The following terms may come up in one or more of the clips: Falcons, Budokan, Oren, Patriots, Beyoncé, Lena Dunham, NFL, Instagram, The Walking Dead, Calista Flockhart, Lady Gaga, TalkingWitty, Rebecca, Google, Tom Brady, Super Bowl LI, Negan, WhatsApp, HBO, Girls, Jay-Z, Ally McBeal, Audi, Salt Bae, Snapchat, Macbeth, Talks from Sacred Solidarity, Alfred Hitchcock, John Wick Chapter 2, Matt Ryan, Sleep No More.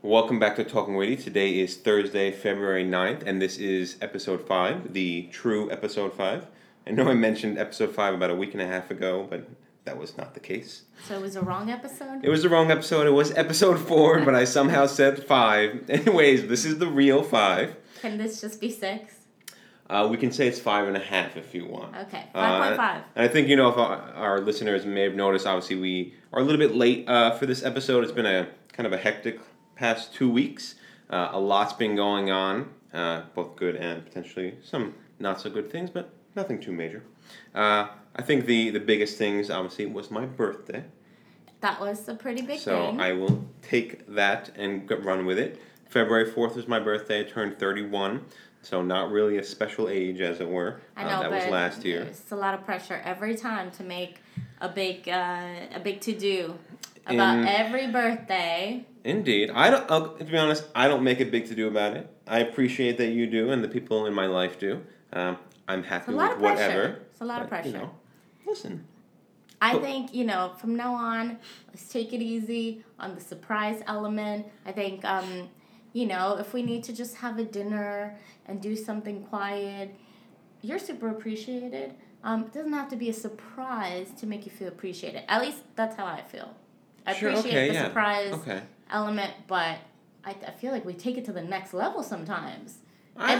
Welcome back to Talking Witty. Today is Thursday, February 9th, and this is episode 5, the true episode 5. I know I mentioned episode 5 about a week and a half ago, but that was not the case. So it was the wrong episode? It was the wrong episode. It was episode 4, but I somehow said 5. Anyways, this is the real 5. Can this just be 6? We can say it's 5.5 if you want. Okay, 5.5. And I think, you know, if our listeners may have noticed, obviously we are a little bit late for this episode. It's been a kind of a hectic past 2 weeks. A lot's been going on, both good and potentially some not so good things, but nothing too major. I think the biggest things, obviously, was my birthday. That was a pretty big thing. So I will take that and run with it. February 4th was my birthday. I turned 31, so not really a special age, as it were. I know, that was last year. It's a lot of pressure every time to make a big to-do about every birthday. Indeed. To be honest, I don't make a big to-do about it. I appreciate that you do and the people in my life do. I'm happy with whatever. It's a lot of pressure. You know, listen. I think, you know, from now on, let's take it easy on the surprise element. I think, you know, if we need to just have a dinner and do something quiet, you're super appreciated. It doesn't have to be a surprise to make you feel appreciated. At least that's how I feel. I appreciate surprise. Okay. Element, but I feel like we take it to the next level sometimes. I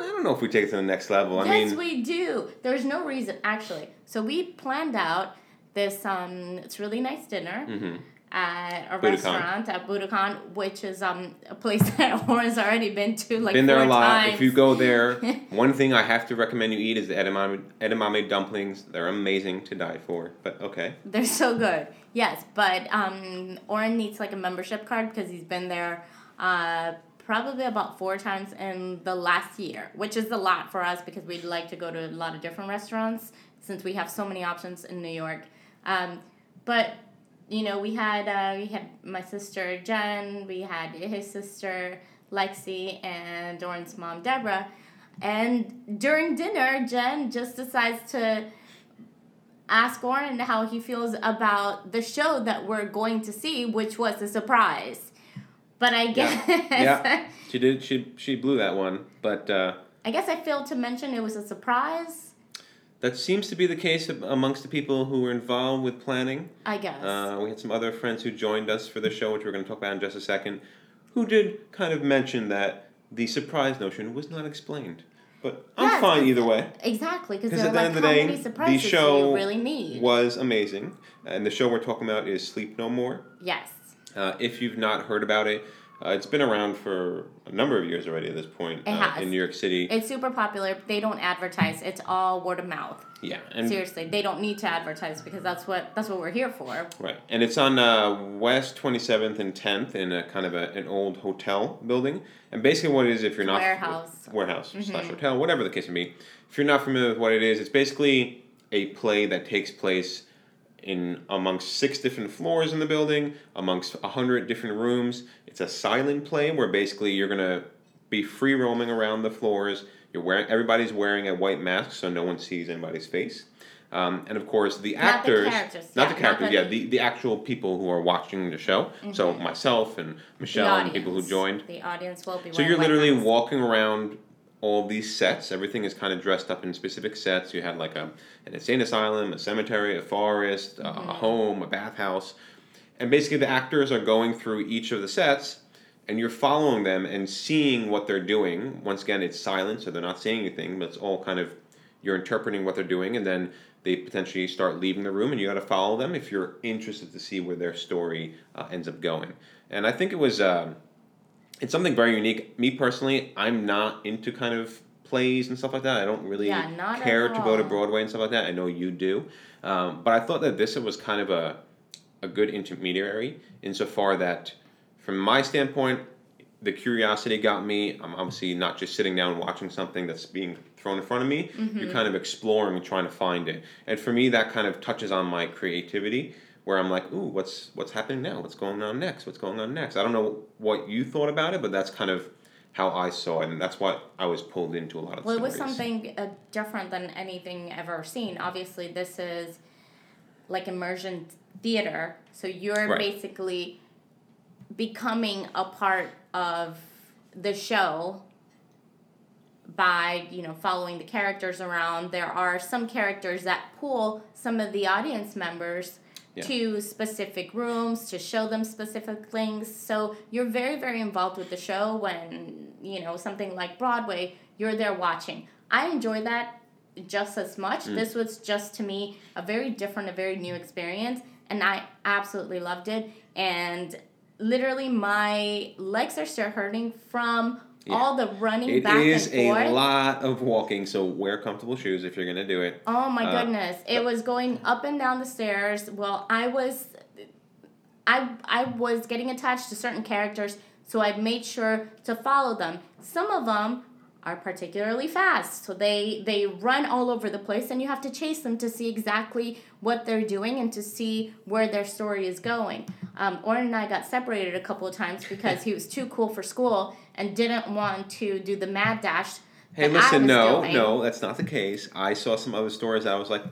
don't know if we take it to the next level. Yes, we do. There's no reason, actually. So we planned out this it's really nice dinner at a restaurant at Budokan, which is a place that Oren's already been to like 4 times. If you go there, one thing I have to recommend you eat is the edamame dumplings. They're amazing to die for, but okay. They're so good. Yes, but Oren needs like a membership card because he's been there probably about 4 times in the last year, which is a lot for us because we'd like to go to a lot of different restaurants since we have so many options in New York. But, you know, we had my sister Jen, we had his sister Lexi, and Oren's mom Deborah. And during dinner, Jen just decides to ask Oren how he feels about the show that we're going to see, which was a surprise. But I guess... Yeah. She did. She blew that one, but... I guess I failed to mention it was a surprise. That seems to be the case amongst the people who were involved with planning. I guess. We had some other friends who joined us for the show, which we're going to talk about in just a second, who did kind of mention that the surprise notion was not explained. But I'm fine either way. Exactly, because at the end of the day, the show really was amazing. And the show we're talking about is Sleep No More. Yes. If you've not heard about it, it's been around for a number of years already at this point in New York City. It's super popular. They don't advertise. It's all word of mouth. Yeah. And seriously, they don't need to advertise because that's what we're here for. Right. And it's on West 27th and 10th in a kind of an old hotel building. And basically what it is, if you're not... Warehouse / hotel, whatever the case may be. If you're not familiar with what it is, it's basically a play that takes place in amongst 6 different floors in the building, amongst 100 different rooms. It's a silent play where basically you're going to be free roaming around the floors. Everybody's wearing a white mask, so no one sees anybody's face. And of course, the actors... the actual people who are watching the show. Mm-hmm. So myself and Michelle and people who joined. The audience will be wearing white masks. So you're literally walking around all these sets. Everything is kind of dressed up in specific sets. You had like an insane asylum, a cemetery, a forest, a home, a bathhouse. And basically the actors are going through each of the sets, and you're following them and seeing what they're doing. Once again, it's silent, so they're not saying anything, but it's all kind of... You're interpreting what they're doing, and then they potentially start leaving the room, and you got to follow them if you're interested to see where their story ends up going. And I think it was... it's something very unique. Me personally, I'm not into kind of plays and stuff like that. I don't really care to go to Broadway and stuff like that. I know you do. But I thought that this was kind of a good intermediary insofar that, from my standpoint, the curiosity got me. I'm obviously not just sitting down and watching something that's being thrown in front of me. Mm-hmm. You're kind of exploring and trying to find it. And for me, that kind of touches on my creativity, where I'm like, ooh, what's happening now? What's going on next? What's going on next? I don't know what you thought about it, but that's kind of how I saw it, and that's what I was pulled into a lot of stories. Well, it was something different than anything ever seen. Obviously, this is like immersion theater, so you're basically becoming a part of the show by, you know, following the characters around. There are some characters that pull some of the audience members to specific rooms to show them specific things. So you're very, very involved with the show when, you know, something like Broadway, you're there watching. I enjoy that just as much. Mm. This was just, to me, a very different, a very new experience, and I absolutely loved it. And literally my legs are still hurting from all the running back and forth. It is a lot of walking, so wear comfortable shoes if you're going to do it. Oh, my goodness. It was going up and down the stairs. Well, I was getting attached to certain characters, so I made sure to follow them. Some of them are particularly fast, so they run all over the place, and you have to chase them to see exactly what they're doing and to see where their story is going. Oren and I got separated a couple of times because he was too cool for school and didn't want to do the mad dash. Hey, listen, no, that's not the case. I saw some other stories. I was like,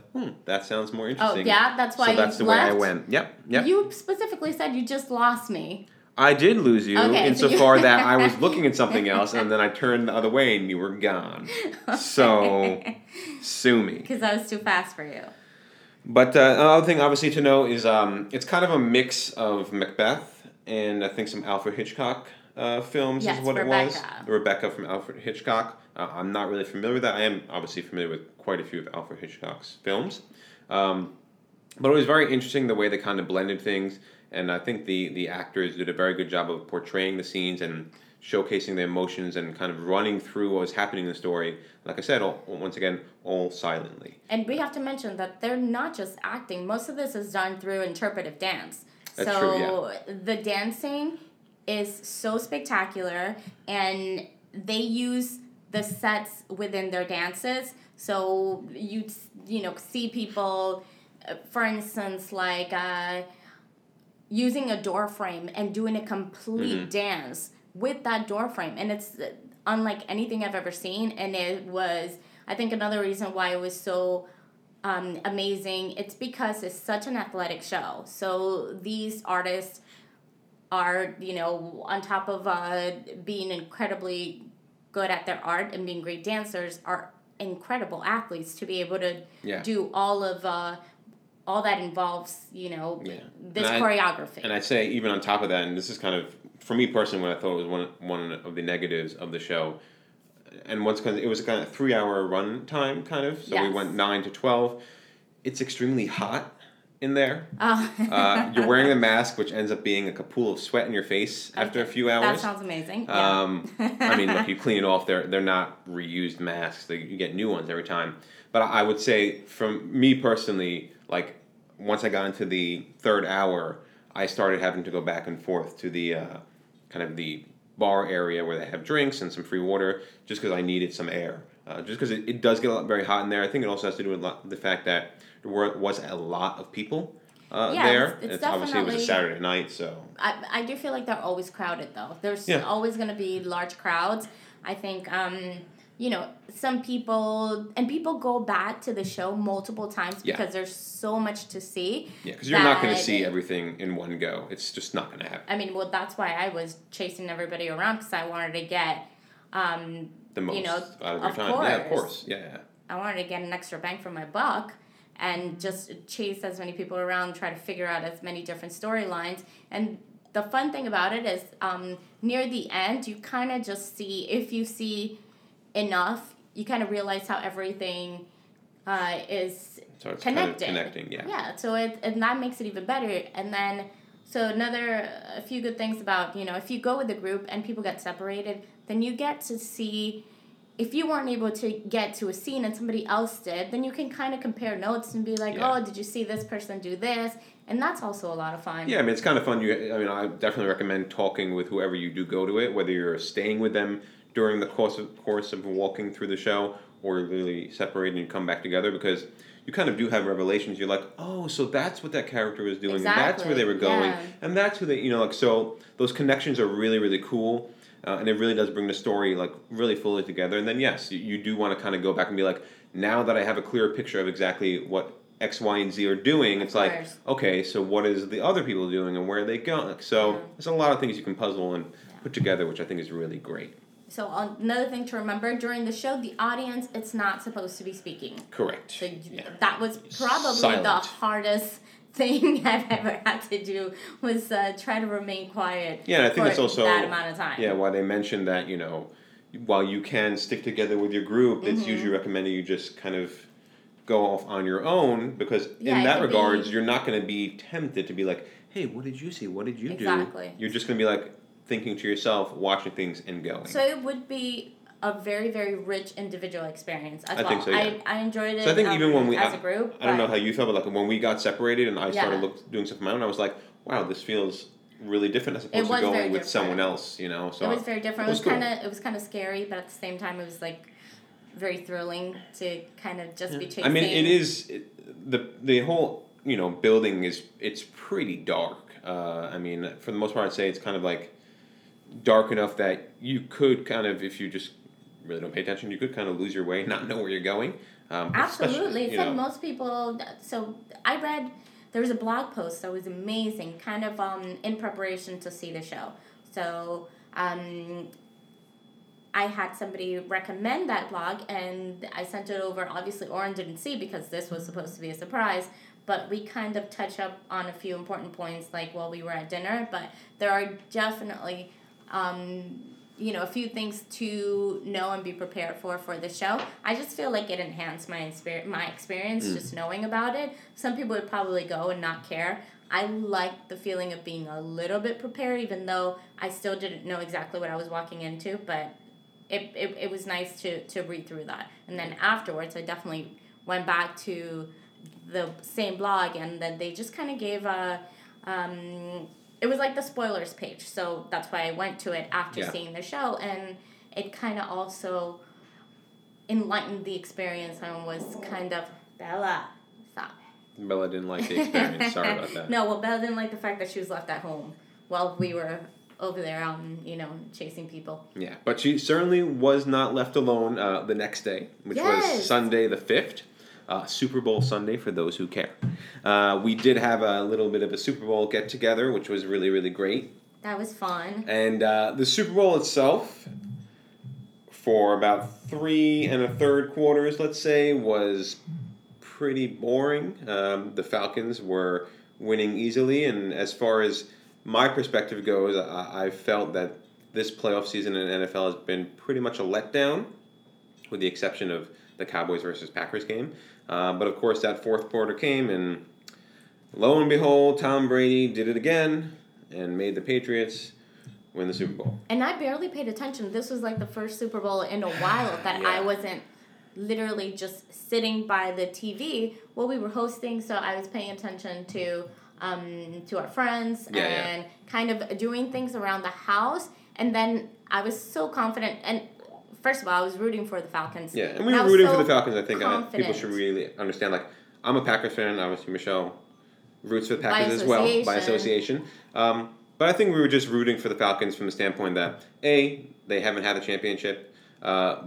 that sounds more interesting. Oh, yeah? That's why you left? So that's the way I went. Yep. You specifically said you just lost me. I did lose you insofar that I was looking at something else, and then I turned the other way, and you were gone. Okay. So, sue me. Because I was too fast for you. But another thing, obviously, to know is it's kind of a mix of Macbeth and I think some Alfred Hitchcock films is what Rebecca. It was. Rebecca from Alfred Hitchcock. I'm not really familiar with that. I am obviously familiar with quite a few of Alfred Hitchcock's films. But it was very interesting the way they kind of blended things. And I think the actors did a very good job of portraying the scenes and showcasing the emotions and kind of running through what was happening in the story. Like I said, once again, all silently. And we have to mention that they're not just acting. Most of this is done through interpretive dance. That's true. The dancing is so spectacular, and they use the sets within their dances. So you see people, for instance, like... using a door frame and doing a complete dance with that door frame. And it's unlike anything I've ever seen. And it was, I think, another reason why it was so amazing. It's because it's such an athletic show. So these artists are, on top of being incredibly good at their art and being great dancers, are incredible athletes to be able to do all that involves, this choreography. And I'd say even on top of that, and this is kind of, for me personally, when I thought it was one of the negatives of the show, and it was a kind of 3-hour run time, kind of, so we went 9 to 12. It's extremely hot in there. Oh. You're wearing a mask, which ends up being like a pool of sweat in your face after a few hours. That sounds amazing. I mean, look, you clean it off. They're not reused masks. You get new ones every time. But I would say, from me personally... Like, once I got into the third hour, I started having to go back and forth to the kind of the bar area where they have drinks and some free water, just because I needed some air. Just because it does get very hot in there. I think it also has to do with the fact that there was a lot of people there. It's obviously, it was a Saturday night, so... I do feel like they're always crowded, though. There's always going to be large crowds. I think... some people... And people go back to the show multiple times because there's so much to see. Yeah, because you're not going to see everything in one go. It's just not going to happen. I mean, well, that's why I was chasing everybody around, because I wanted to get... the most out of your time. Course. Yeah, of course. Yeah. I wanted to get an extra bang for my buck and just chase as many people around, try to figure out as many different storylines. And the fun thing about it is near the end, you kind of just see... If you see... enough, you kind of realize how everything is connected. Kind of connecting, so and that makes it even better. And then, a few good things about, if you go with a group and people get separated, then you get to see, if you weren't able to get to a scene and somebody else did, then you can kind of compare notes and be like, oh, did you see this person do this? And that's also a lot of fun. Yeah, I mean, it's kind of fun. I definitely recommend talking with whoever you do go to it, whether you're staying with them during the course of walking through the show, or really separate and come back together, because you kind of do have revelations. You're like, oh, so that's what that character was doing, and that's where they were going, and that's who they, so those connections are really, really cool, and it really does bring the story, really fully together. And then, yes, you do want to kind of go back and be like, now that I have a clearer picture of exactly what X, Y, and Z are doing, it's like, okay, so what is the other people doing and where are they going? So there's a lot of things you can puzzle and put together, which I think is really great. So another thing to remember, during the show, the audience, it's not supposed to be speaking. Correct. So that was probably the hardest thing I've ever had to do was try to remain quiet and I think that's also that amount of time. Yeah, why they mentioned that, you know, while you can stick together with your group, it's usually recommended you just kind of go off on your own, because in that regards, you're not going to be tempted to be like, hey, what did you see? What did you do? Exactly. You're just going to be like thinking to yourself, watching things and going. So it would be a very, very rich individual experience as well. I think so, yeah. I enjoyed it. So I think even when we, as a group. I don't know how you felt, but like when we got separated and I started doing stuff on my own, I was like, wow, this feels really different as opposed to going with someone else, you know? So it was very different. It was kind of scary, but at the same time, it was like very thrilling to kind of just be chasing. I mean, it is, the whole, you know, building is, it's pretty dark. I mean, for the most part, I'd say it's kind of like dark enough that you could kind of, if you just really don't pay attention, you could kind of lose your way and not know where you're going. Absolutely. It's like most people, so I read, there was a blog post that was amazing, kind of in preparation to see the show. So I had somebody recommend that blog, and I sent it over. Obviously, Oren didn't see because this was supposed to be a surprise, but we kind of touch up on a few important points, like while we were at dinner, but there are definitely you know, a few things to know and be prepared for the show. I just feel like it enhanced my experience just knowing about it. Some people would probably go and not care. I liked the feeling of being a little bit prepared, even though I still didn't know exactly what I was walking into, but it was nice to read through that. And then afterwards, I definitely went back to the same blog, and then they just kind of gave a... it was like the spoilers page, so that's why I went to it after seeing the show, and it kind of also enlightened the experience and was kind of, Bella, stop. Bella didn't like the experience, sorry about that. No, well, Bella didn't like the fact that she was left at home while we were over there, you know, chasing people. Yeah, but she certainly was not left alone the next day, which was Sunday the 5th. Super Bowl Sunday for those who care. We did have a little bit of a Super Bowl get-together, which was really, really great. That was fun. And the Super Bowl itself, for about 3 1/3 quarters, let's say, was pretty boring. The Falcons were winning easily, and as far as my perspective goes, I felt that this playoff season in the NFL has been pretty much a letdown, with the exception of the Cowboys versus Packers game. But of course, that fourth quarter came, and lo and behold, Tom Brady did it again and made the Patriots win the Super Bowl. And I barely paid attention. This was like the first Super Bowl in a while that I wasn't literally just sitting by the TV while we were hosting, so I was paying attention to our friends and kind of doing things around the house. And then I was so confident, and first of all, I was rooting for the Falcons. Yeah, and we were rooting for the Falcons. I think people should really understand. Like, I'm a Packers fan. Obviously, Michelle roots for the Packers as well, by association. But I think we were just rooting for the Falcons from the standpoint that, A, they haven't had the championship.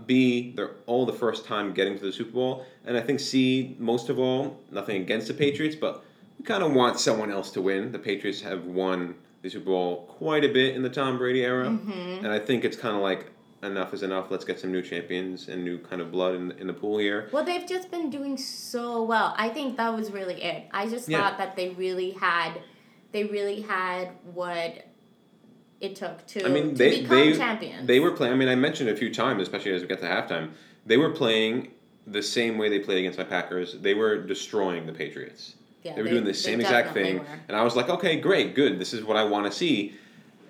B, they're all the first time getting to the Super Bowl. And I think C, most of all, nothing against the Patriots, but we kind of want someone else to win. The Patriots have won the Super Bowl quite a bit in the Tom Brady era. Mm-hmm. And I think it's kind of like, enough is enough. Let's get some new champions and new kind of blood in the pool here. Well, they've just been doing so well. I think that was really it. I just thought that they really had what it took to become champions. They were playing. I mean, I mentioned a few times, especially as we get to halftime, they were playing the same way they played against my Packers. They were destroying the Patriots. Yeah, they were doing the same exact thing, and I was like, okay, great, good. This is what I want to see.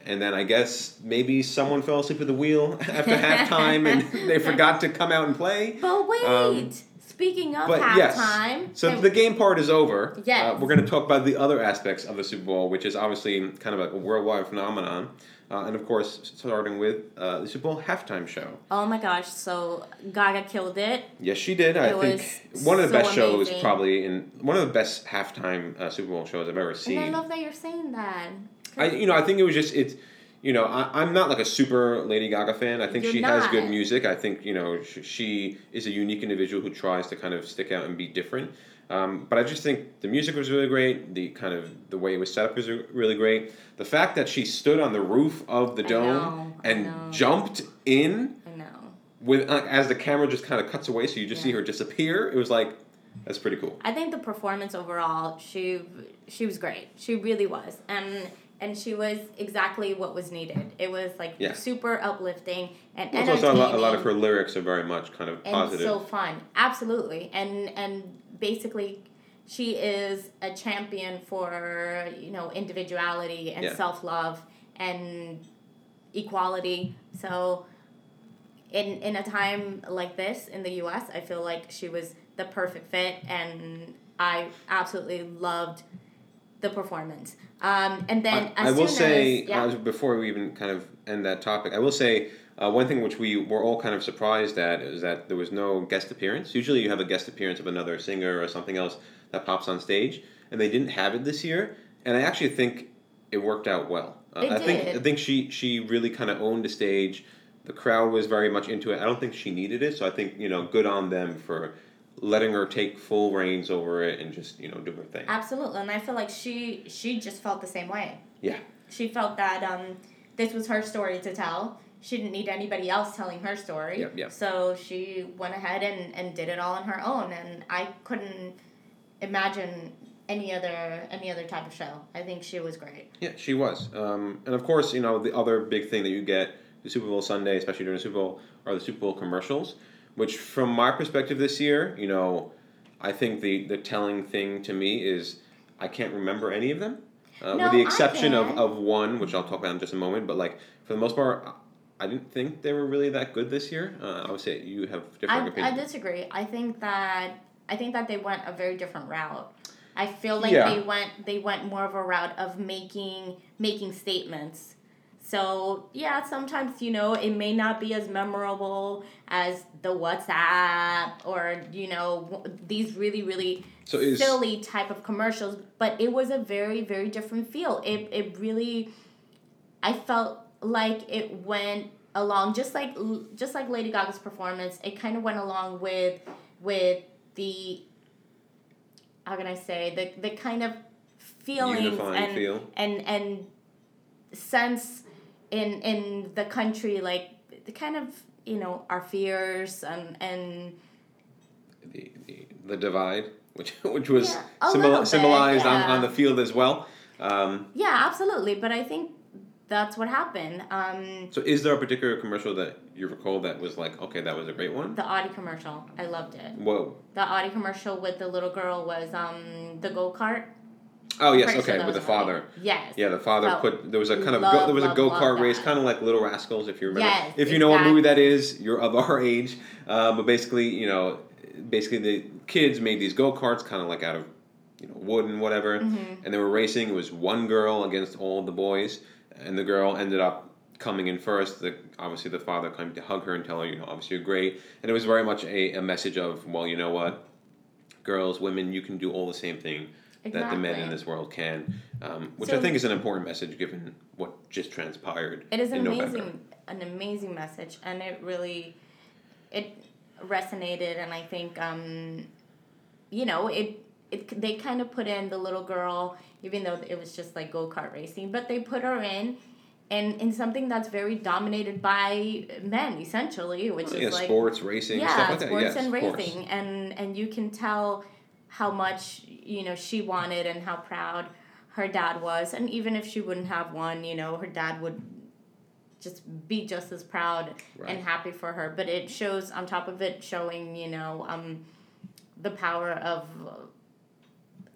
And then I guess maybe someone fell asleep at the wheel after halftime and they forgot to come out and play. But wait, speaking of halftime. Yes. So the game part is over. Yes. We're going to talk about the other aspects of the Super Bowl, which is obviously kind of a worldwide phenomenon. And of course, starting with the Super Bowl halftime show. Oh my gosh, so Gaga killed it. Yes, she did. I think one of the best shows probably, one of the best halftime Super Bowl shows I've ever seen. And I love that you're saying that. I think it was just, I'm not like a super Lady Gaga fan. I think she has good music. I think, she is a unique individual who tries to kind of stick out and be different. But I just think the music was really great. The kind of the way it was set up was really great. The fact that she stood on the roof of the dome and jumped in with as the camera just kind of cuts away, so you just see her disappear. It was like, that's pretty cool. I think the performance overall, she was great. She really was, and she was exactly what was needed. It was like super uplifting and entertaining. Also, a lot of her lyrics are very much kind of positive. And so fun, absolutely, and. Basically, she is a champion for, individuality and self-love and equality. So in a time like this in the U.S., I feel like she was the perfect fit, and I absolutely loved the performance. And then before we even kind of end that topic, I will say... one thing which we were all kind of surprised at is that there was no guest appearance. Usually you have a guest appearance of another singer or something else that pops on stage, and they didn't have it this year. And I actually think it worked out well. I think she really kind of owned the stage. The crowd was very much into it. I don't think she needed it, so I think, good on them for letting her take full reins over it and just, do her thing. Absolutely, and I feel like she just felt the same way. Yeah. She felt that this was her story to tell. She didn't need anybody else telling her story. Yep. So she went ahead and did it all on her own. And I couldn't imagine any other type of show. I think she was great. Yeah, she was. And of course, the other big thing that you get the Super Bowl Sunday, especially during the Super Bowl, are the Super Bowl commercials, which from my perspective this year, I think the telling thing to me is I can't remember any of them. With the exception of one, which I'll talk about in just a moment. But like for the most part... I didn't think they were really that good this year. I would say you have different opinions. I disagree. I think that they went a very different route. I feel like they went more of a route of making statements. So sometimes it may not be as memorable as the WhatsApp or these really really silly type of commercials. But it was a very very different feel. It really, I felt. Like it went along just like Lady Gaga's performance, it kind of went along with the how can I say the kind of feelings unifying and sense in the country, like the kind of our fears and the divide which was symbolized on the field as well. Absolutely, but I think. That's what happened. So is there a particular commercial that you recall that was like, okay, that was a great one? The Audi commercial. I loved it. Whoa. The Audi commercial with the little girl was the go-kart. Oh, yes. Okay. With the father. Right. Yes. Yeah, the father there was a go-kart race, kind of like Little Rascals, if you remember. Yes, if you know what movie that is, you're of our age. But basically, the kids made these go-karts kind of like out of, wood and whatever. Mm-hmm. And they were racing. It was one girl against all the boys. And the girl ended up coming in first. Obviously, the father came to hug her and tell her, obviously you're great. And it was very much a message of, well, you know what? Girls, women, you can do all the same thing that the men in this world can. Which I think is an important message given what just transpired. It is an amazing message. And it really, it resonated. And I think, they kind of put in the little girl, even though it was just like go-kart racing, but they put her in something that's very dominated by men, essentially, which is like sports, racing, stuff like that. Racing, and you can tell how much she wanted and how proud her dad was, and even if she wouldn't have won, her dad would just be just as proud and happy for her. But it shows on top of it showing the power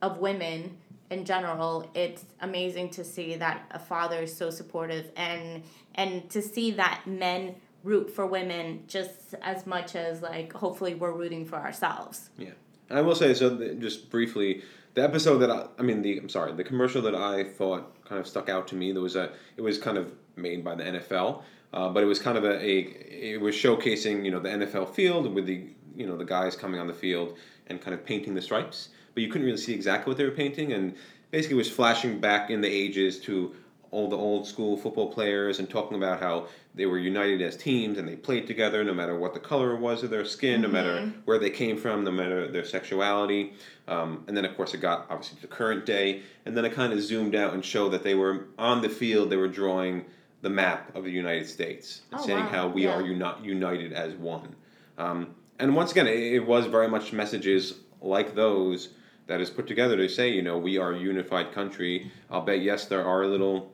of women in general. It's amazing to see that a father is so supportive and to see that men root for women just as much as like hopefully we're rooting for ourselves. Yeah. And I will say just briefly, the episode that the commercial that I thought kind of stuck out to me, it was kind of made by the NFL, but it was kind of it was showcasing, the NFL field with the, the guys coming on the field and kind of painting the stripes. But you couldn't really see exactly what they were painting, and basically was flashing back in the ages to all the old school football players and talking about how they were united as teams and they played together no matter what the color was of their skin, mm-hmm. no matter where they came from, no matter their sexuality. And then, of course, it got obviously to the current day. And then it kind of zoomed out and showed that they were on the field, they were drawing the map of the United States and saying how we are united as one. And once again, it was very much messages like those that is put together to say, you know, we are a unified country. I'll bet, yes, there are little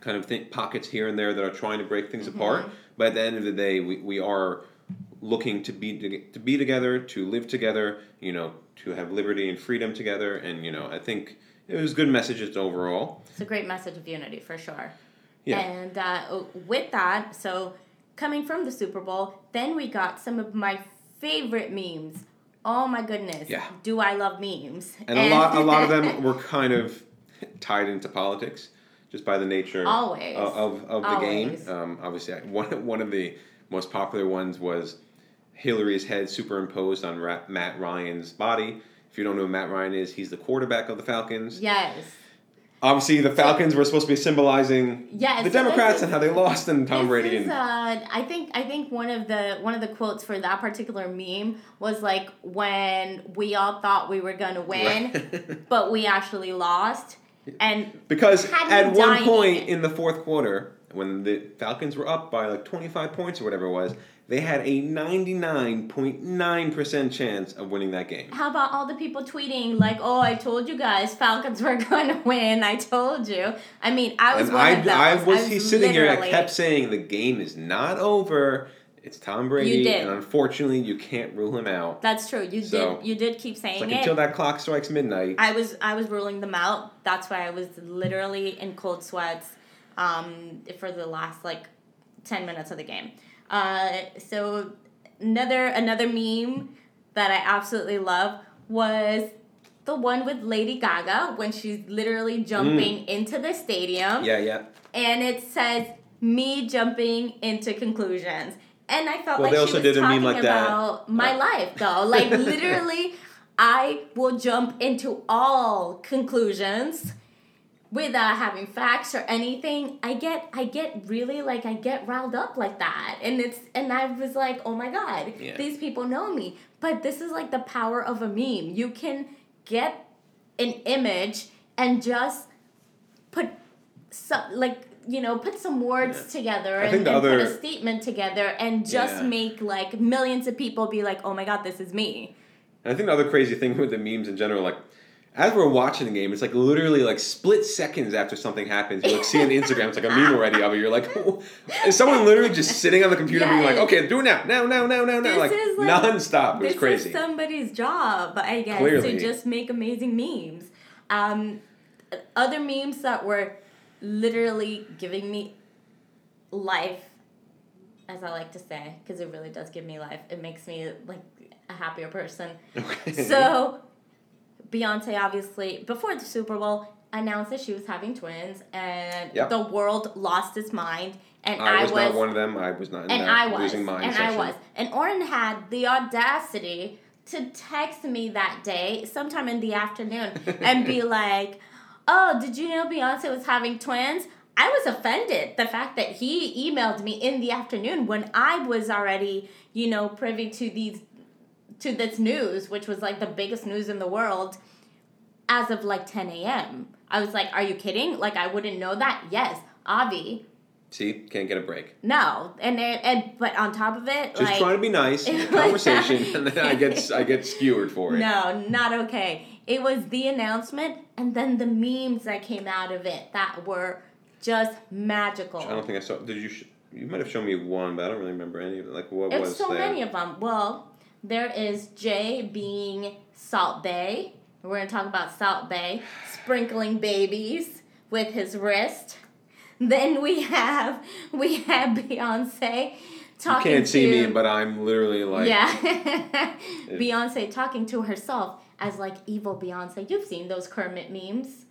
kind of pockets here and there that are trying to break things mm-hmm. apart. But at the end of the day, we are looking to be together, to live together, you know, to have liberty and freedom together. And, you know, I think it was good messages overall. It's a great message of unity, for sure. Yeah. And with that, so coming from the Super Bowl, then we got some of my favorite memes. Oh my goodness. Yeah. Do I love memes? And a lot of them were kind of tied into politics just by the nature of the game. Obviously, one of the most popular ones was Hillary's head superimposed on Matt Ryan's body. If you don't know who Matt Ryan is, he's the quarterback of the Falcons. Yes. Obviously, the Falcons were supposed to be symbolizing the Democrats and how they lost, and Tom Brady. I think one of the quotes for that particular meme was like, when we all thought we were gonna win, right. but we actually lost, and because at one point in the fourth quarter, when the Falcons were up by like 25 points or whatever it was, they had a 99.9% chance of winning that game. How about all the people tweeting like, oh, I told you guys Falcons were going to win. I told you. I mean, I was one of those. I was sitting here. I kept saying the game is not over. It's Tom Brady. You did. And unfortunately, you can't rule him out. That's true. You did keep saying it. Until that clock strikes midnight. I was ruling them out. That's why I was literally in cold sweats for the last like 10 minutes of the game. So another meme that I absolutely love was the one with Lady Gaga when she's literally jumping into the stadium. Yeah, yeah. And it says, me jumping into conclusions. And I felt like she was talking about my life, though. Like, literally, I will jump into all conclusions without having facts or anything. I get riled up like that. And I was like, oh my God, these people know me. But this is like the power of a meme. You can get an image and just put put some words together and put a statement together and just make like millions of people be like, oh my God, this is me. And I think the other crazy thing with the memes in general, like, as we're watching the game, it's like literally like split seconds after something happens. You like see on Instagram, it's like a meme already of it. You're like, oh. Is someone literally just sitting on the computer being like, okay, do it now. Now. Like nonstop. It was crazy. This is somebody's job, I guess, clearly, to just make amazing memes. Other memes that were literally giving me life, as I like to say, because it really does give me life. It makes me like a happier person. Okay. So Beyonce, obviously, before the Super Bowl, announced that she was having twins, and the world lost its mind. And I was not one of them. I was not in that losing mind section. And Oren had the audacity to text me that day, sometime in the afternoon, and be like, oh, did you know Beyonce was having twins? I was offended the fact that he emailed me in the afternoon when I was already, you know, privy to these to this news, which was like the biggest news in the world, as of like 10 a.m. I was like, are you kidding? Like, I wouldn't know that. Yes, Avi. See, can't get a break. No. But on top of it, just like, trying to be nice in the conversation, and then I get skewered for it. No, not okay. It was the announcement, and then the memes that came out of it that were just magical. I don't think I saw. Did you? You might have shown me one, but I don't really remember any of it. Like, what was there? There's so many of them. Well, there is Jay being Salt Bae. We're going to talk about Salt Bae sprinkling babies with his wrist. Then we have Beyoncé talking to... You can't see me, but I'm literally like... Yeah. Beyoncé talking to herself as like evil Beyoncé. You've seen those Kermit memes.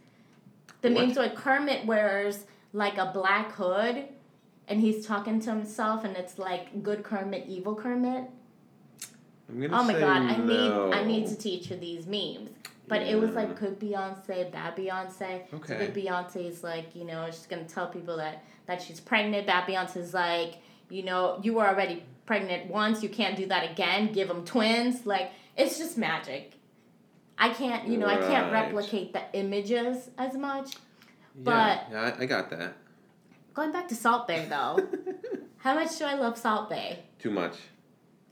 Memes where Kermit wears like a black hood and he's talking to himself, and it's like good Kermit, evil Kermit. I'm gonna say no. I need to teach you these memes. But it was like good Beyonce, bad Beyonce. Okay. So good Beyonce is like, you know, she's going to tell people that she's pregnant. Bad Beyonce is like, you know, you were already pregnant once. You can't do that again. Give them twins. Like, it's just magic. I can't, you know, I can't replicate the images as much. But yeah, I got that. Going back to Salt Bae, though. How much do I love Salt Bae? Too much.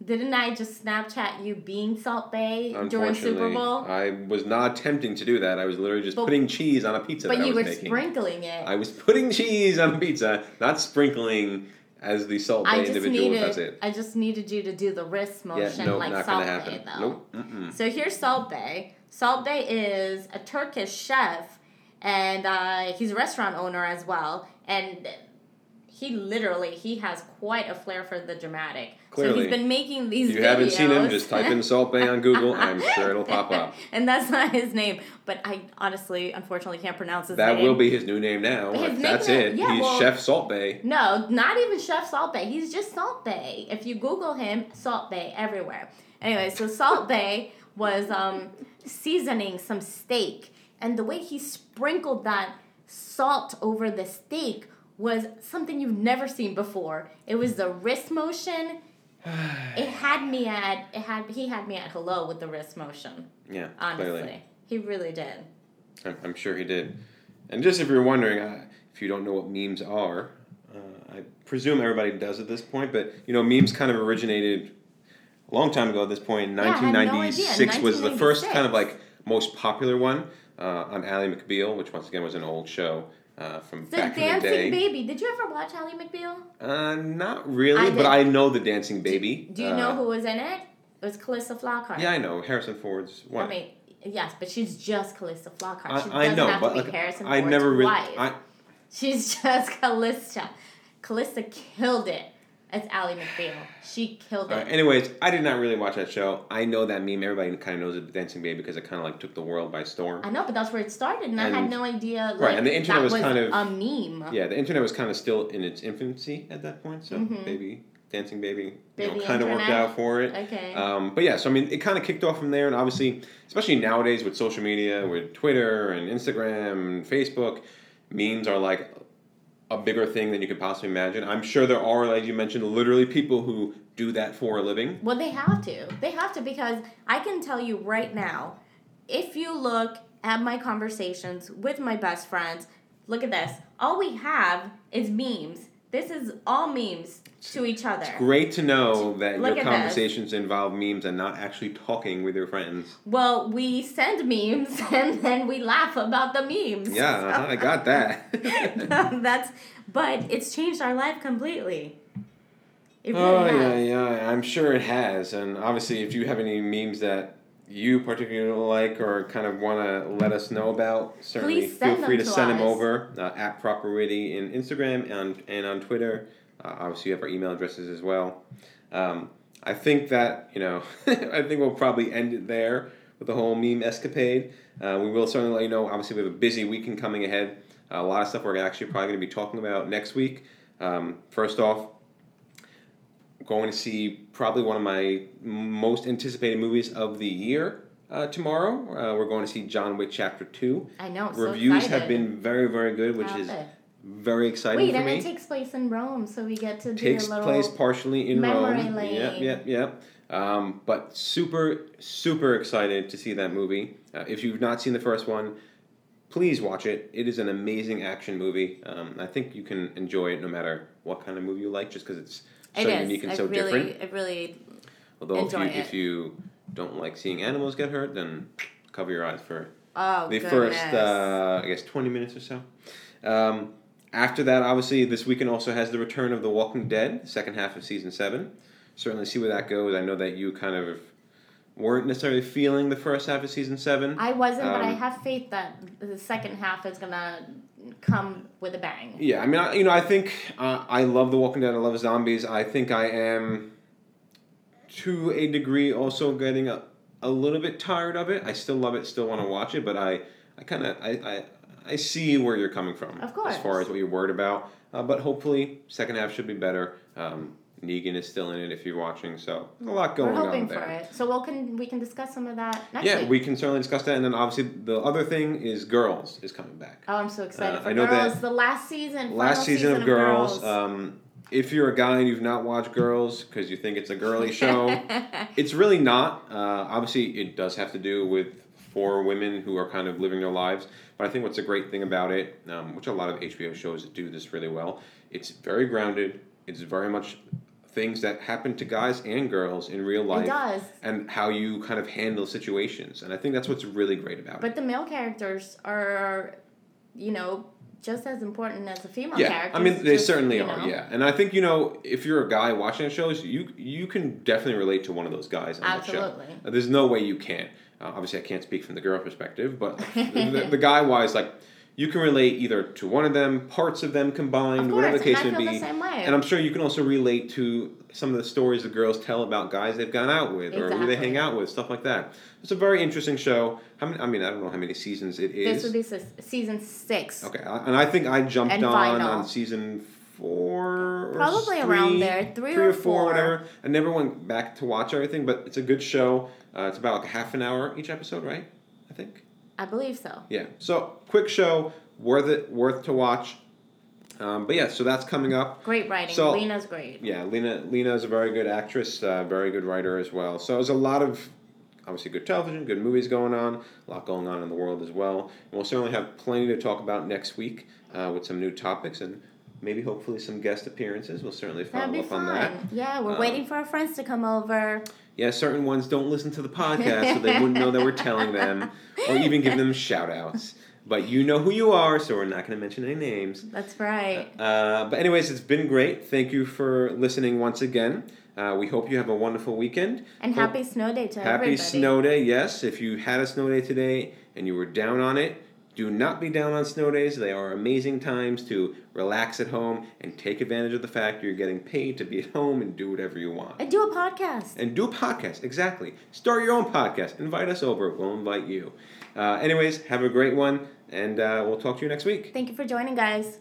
Didn't I just Snapchat you being Salt Bae during Super Bowl? I was not attempting to do that. I was literally just putting cheese on a pizza that I was making. But you were sprinkling it. I was putting cheese on a pizza, not sprinkling as the Salt Bae individual. That's it. I just needed you to do the wrist motion like Salt Bae, though. Nope. Mm-mm. So here's Salt Bae. Salt Bae is a Turkish chef, and he's a restaurant owner as well. And he has quite a flair for the dramatic. Clearly. So he's been making these videos. If you haven't seen him, just type in Salt Bae on Google. I'm sure it'll pop up. And that's not his name. But I honestly, unfortunately, can't pronounce his name. That will be his new name now. That's it. Yeah, he's Chef Salt Bae. No, not even Chef Salt Bae. He's just Salt Bae. If you Google him, Salt Bae everywhere. Anyway, so Salt Bae was seasoning some steak. And the way he sprinkled that salt over the steak was something you've never seen before. It was the wrist motion. He had me at hello with the wrist motion. Yeah, honestly, clearly. He really did. I'm sure he did. And just if you're wondering, if you don't know what memes are, I presume everybody does at this point. But you know, memes kind of originated a long time ago. At this point, 1996 was the first kind of like most popular one on Ally McBeal, which once again was an old show. From back in the day. The Dancing Baby. Did you ever watch Ally McBeal? Not really, but I know The Dancing Baby. Do you know who was in it? It was Calista Flockhart. Yeah, I know. Harrison Ford's wife. I mean, yes, but she's just Calista Flockhart. She doesn't have to be Harrison Ford's wife. She's just Calista. Calista killed it as Ally McBeal. She killed it. Anyways, I did not really watch that show. I know that meme. Everybody kind of knows The Dancing Baby because it kind of like took the world by storm. I know, but that's where it started, and I had no idea. Like, right, and the internet was kind of a meme. Yeah, the internet was kind of still in its infancy at that point. So, Dancing Baby, kind of worked out for it. Okay. But yeah, so I mean, it kind of kicked off from there, and obviously, especially nowadays with social media, with Twitter and Instagram and Facebook, memes are like a bigger thing than you could possibly imagine. I'm sure there are, like you mentioned, literally people who do that for a living. Well, they have to. They have to, because I can tell you right now, if you look at my conversations with my best friends, look at this. All we have is memes. This is all memes to each other. It's great to know that your conversations involve memes and not actually talking with your friends. Well, we send memes and then we laugh about the memes. Yeah, so. I got that. But it's changed our life completely. It really has. Yeah, I'm sure it has. And obviously, if you have any memes that you particularly like or kind of want to let us know about, certainly feel free to send them over at ProperWitty in Instagram and on Twitter. Obviously, you have our email addresses as well. I think that, you know, I think we'll probably end it there with the whole meme escapade. We will certainly let you know. Obviously, we have a busy weekend coming ahead. A lot of stuff we're actually probably going to be talking about next week. First off, going to see probably one of my most anticipated movies of the year tomorrow. We're going to see John Wick Chapter 2. I know, Reviews have been very, very good, which is very exciting for me. Wait, and it takes place in Rome, so we get to do a little place partially in memory Rome. Lane. Yep. But super, super excited to see that movie. If you've not seen the first one, please watch it. It is an amazing action movie. I think you can enjoy it no matter what kind of movie you like, just because it's so unique and different. It really. Although if you don't like seeing animals get hurt, then cover your eyes for first, I guess, 20 minutes or so. After that, obviously, this weekend also has the return of The Walking Dead, second half of Season 7. Certainly see where that goes. I know that you kind of weren't necessarily feeling the first half of Season 7. I wasn't, but I have faith that the second half is going to come with a bang. Yeah, I mean, I think I love The Walking Dead. I love zombies. I think I am, to a degree, also getting a little bit tired of it. I still love it, still want to watch it, but I see where you're coming from. Of course. As far as what you're worried about. But hopefully, second half should be better. Negan is still in it if you're watching, so there's a lot going on there. We're hoping for it. So we can discuss some of that next week. Yeah, we can certainly discuss that. And then obviously the other thing is Girls is coming back. Oh, I'm so excited for Girls. The last season of Girls. If you're a guy and you've not watched Girls because you think it's a girly show, it's really not. Obviously, it does have to do with four women who are kind of living their lives. But I think what's a great thing about it, which a lot of HBO shows do this really well, it's very grounded. It's very much things that happen to guys and girls in real life. It does. And how you kind of handle situations. And I think that's what's really great about it. But the male characters are, just as important as the female characters. I mean, they certainly are, yeah. And I think, if you're a guy watching shows, you can definitely relate to one of those guys on the show. Absolutely. There's no way you can't. Obviously, I can't speak from the girl perspective, but the guy-wise, you can relate either to one of them, parts of them combined, whatever the case may be. And I'm sure you can also relate to some of the stories the girls tell about guys they've gone out with or who they hang out with, stuff like that. It's a very interesting show. I don't know how many seasons it is. This would be season 6. Okay, and I think I jumped on season 4 or probably 3, around there, 3 or 4, whatever. I never went back to watch everything, but it's a good show. It's about a half an hour each episode, right? I think. I believe so. Yeah. So, quick show. Worth to watch. But yeah, so that's coming up. Great writing. So, Lena's great. Yeah, Lena is a very good actress, very good writer as well. So there's a lot of, obviously, good television, good movies going on, a lot going on in the world as well. And we'll certainly have plenty to talk about next week with some new topics and maybe hopefully some guest appearances. We'll certainly follow up on that. Yeah, we're waiting for our friends to come over. Yeah, certain ones don't listen to the podcast, so they wouldn't know that we're telling them or even give them shout-outs. But you know who you are, so we're not going to mention any names. That's right. But anyways, it's been great. Thank you for listening once again. We hope you have a wonderful weekend. And happy snow day to everybody. Happy snow day, yes. If you had a snow day today and you were down on it, do not be down on snow days. They are amazing times to relax at home and take advantage of the fact you're getting paid to be at home and do whatever you want. And do a podcast. Exactly. Start your own podcast. Invite us over. We'll invite you. Anyways, have a great one, and we'll talk to you next week. Thank you for joining, guys.